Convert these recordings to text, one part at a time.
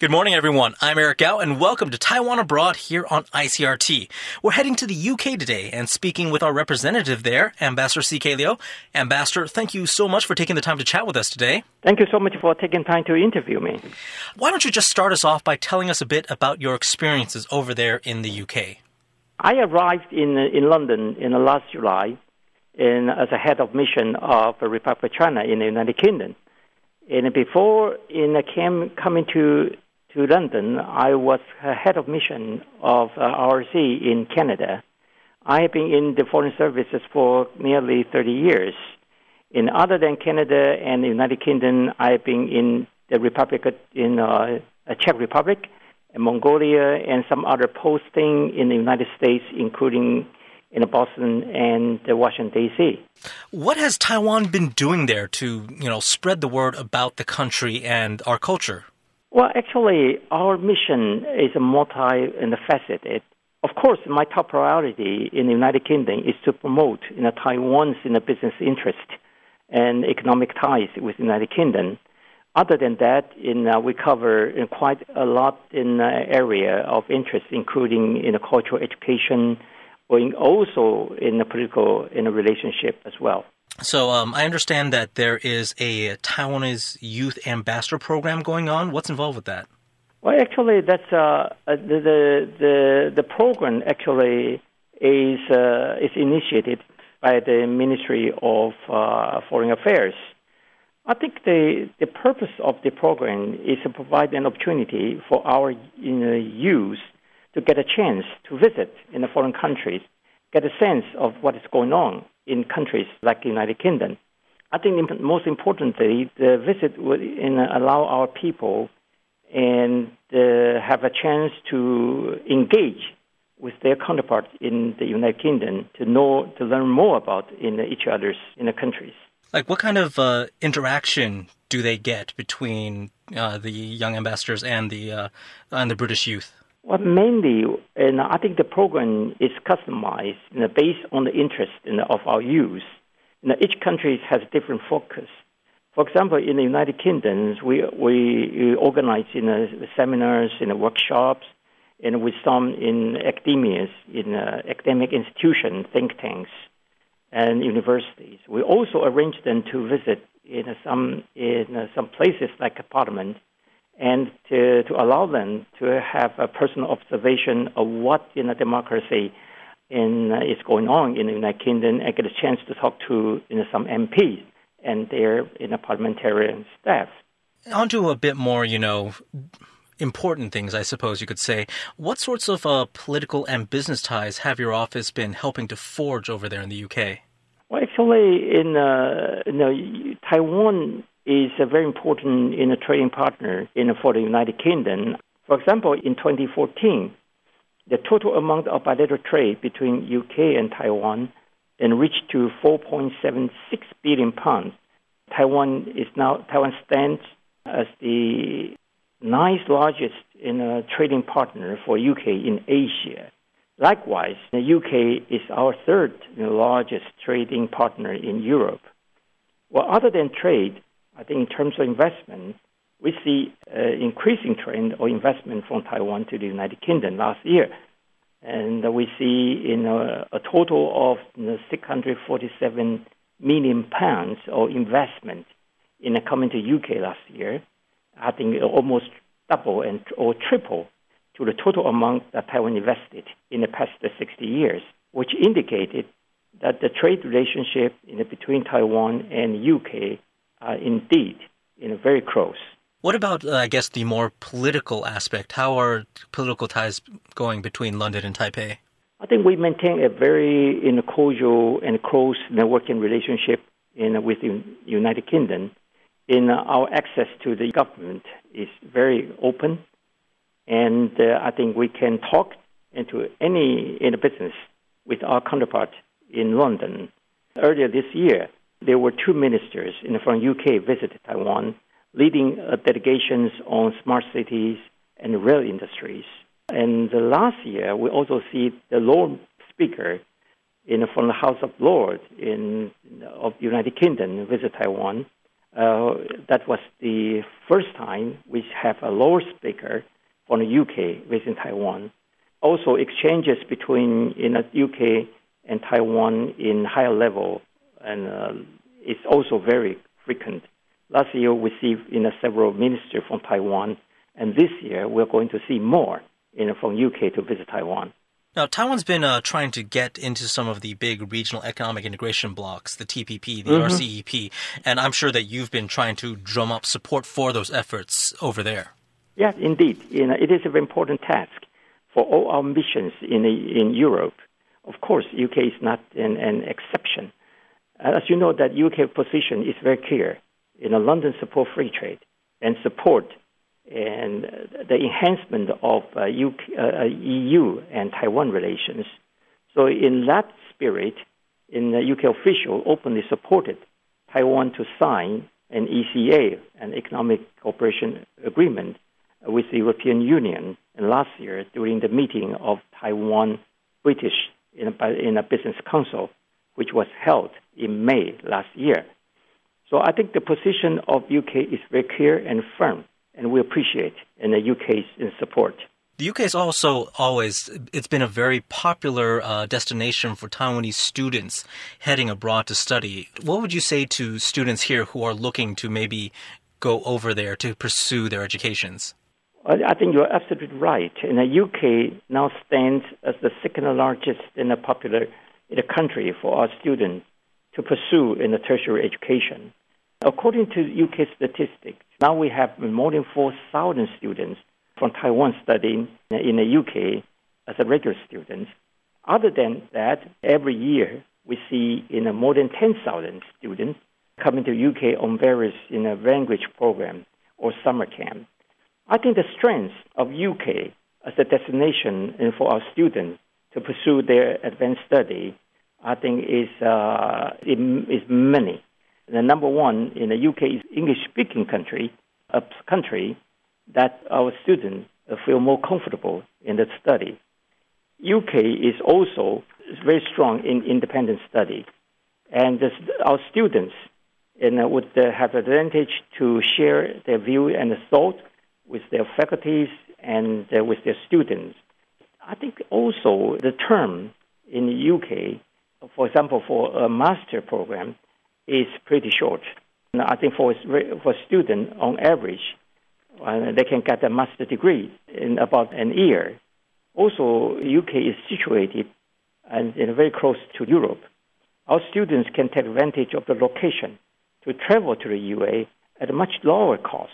Good morning, everyone. I'm Eric Gao, and welcome to Taiwan Abroad here on ICRT. We're heading to the UK today and speaking with our representative there, Ambassador C.K. Liu. Ambassador, thank you so much for taking the time to chat with us today. Thank you so much for taking time to interview me. Why don't you just start us off by telling us a bit about your experiences over there in the UK? I arrived in London in the last July as a head of mission of the Republic of China in the United Kingdom. And before I came to London, I was head of mission of RC in Canada. I have been in the Foreign Services for nearly 30 years. And other than Canada and the United Kingdom, I have been in the Republic, in Czech Republic, and Mongolia, and some other posting in the United States, including in Boston and Washington, D.C. What has Taiwan been doing there to, spread the word about the country and our culture? Well, actually, our mission is multifaceted. Of course, my top priority in the United Kingdom is to promote Taiwan's business interest and economic ties with the United Kingdom. Other than that, we cover quite a lot in the area of interest, including cultural education, and also in the political relationship as well. So I understand that there is a Taiwanese youth ambassador program going on. What's involved with that? Well, actually, that's the program. Actually, is initiated by the Ministry of Foreign Affairs. I think the purpose of the program is to provide an opportunity for our youth to get a chance to visit in the foreign countries, get a sense of what is going on in countries like the United Kingdom. I think most importantly, the visit would allow our people and have a chance to engage with their counterparts in the United Kingdom to learn more about each other's countries. Like, what kind of interaction do they get between the young ambassadors and the British youth? Well, mainly, and I think the program is customized based on the interest of our youth. Each country has different focus. For example, in the United Kingdom, we organize seminars, workshops, and with some in academia, in academic institutions, think tanks, and universities. We also arrange them to visit some places like a parliament, and to allow them to have a personal observation of what democracy is going on in the United Kingdom, and get a chance to talk to some MPs and their parliamentarian staff. On to a bit more, important things, I suppose you could say. What sorts of political and business ties have your office been helping to forge over there in the UK? Well, actually, Taiwan is a very important trading partner for the United Kingdom. For example, in 2014, the total amount of bilateral trade between UK and Taiwan reached to £4.76 billion. Taiwan stands as the ninth largest trading partner for UK in Asia. Likewise, the UK is our third largest trading partner in Europe. Well, other than trade, I think in terms of investment, we see an increasing trend of investment from Taiwan to the United Kingdom last year. And we see a total of £647 million of investment coming to UK last year. I think almost double or triple to the total amount that Taiwan invested in the past 60 years, which indicated that the trade relationship between Taiwan and the UK indeed, very close. What about, the more political aspect? How are political ties going between London and Taipei? I think we maintain a very cordial and close working relationship with the United Kingdom. Our access to the government is very open, and I think we can talk into any business with our counterpart in London. Earlier this year, there were two ministers from UK visited Taiwan, leading delegations on smart cities and rail industries. And last year, we also see the Lord Speaker from the House of Lords of the United Kingdom visit Taiwan, That was the first time we have a loudspeaker from the UK within Taiwan. Also, exchanges between UK and Taiwan in higher level, and it's also very frequent. Last year, we see several ministers from Taiwan, and this year we're going to see more from UK to visit Taiwan. Now, Taiwan's been trying to get into some of the big regional economic integration blocs, the TPP, the RCEP, and I'm sure that you've been trying to drum up support for those efforts over there. Yes, indeed. It is an important task for all our missions in Europe. Of course, UK is not an exception. As you know, that UK position is very clear. London support free trade and support and the enhancement of EU and Taiwan relations. So in that spirit, the UK official openly supported Taiwan to sign an ECA, an economic cooperation agreement, with the European Union. And last year, during the meeting of Taiwan-British in a business council, which was held in May last year. So I think the position of UK is very clear and firm. And we appreciate the UK's support. The UK is also it's been a very popular destination for Taiwanese students heading abroad to study. What would you say to students here who are looking to maybe go over there to pursue their educations? I think you're absolutely right. And the UK now stands as the second largest country for our students to pursue in the tertiary education. According to UK statistics, now we have more than 4,000 students from Taiwan studying in the UK as a regular student. Other than that, every year we see more than 10,000 students coming to UK on various language programs or summer camps. I think the strength of UK as a destination for our students to pursue their advanced study, I think is many. The number one in the UK is English-speaking country, a country that our students feel more comfortable in the study. UK is also very strong in independent study, and our students would have advantage to share their view and thought with their faculties and with their students. I think also the term in the UK, for example, for a master program, is pretty short. And I think for students, on average, they can get a master's degree in about a year. Also, UK is situated and very close to Europe. Our students can take advantage of the location to travel to the UA at a much lower cost,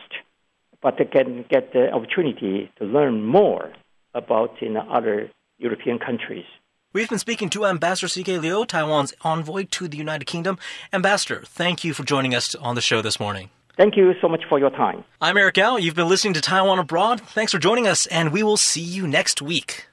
but they can get the opportunity to learn more about other European countries. We've been speaking to Ambassador C.K. Liu, Taiwan's envoy to the United Kingdom. Ambassador, thank you for joining us on the show this morning. Thank you so much for your time. I'm Eric Au. You've been listening to Taiwan Abroad. Thanks for joining us, and we will see you next week.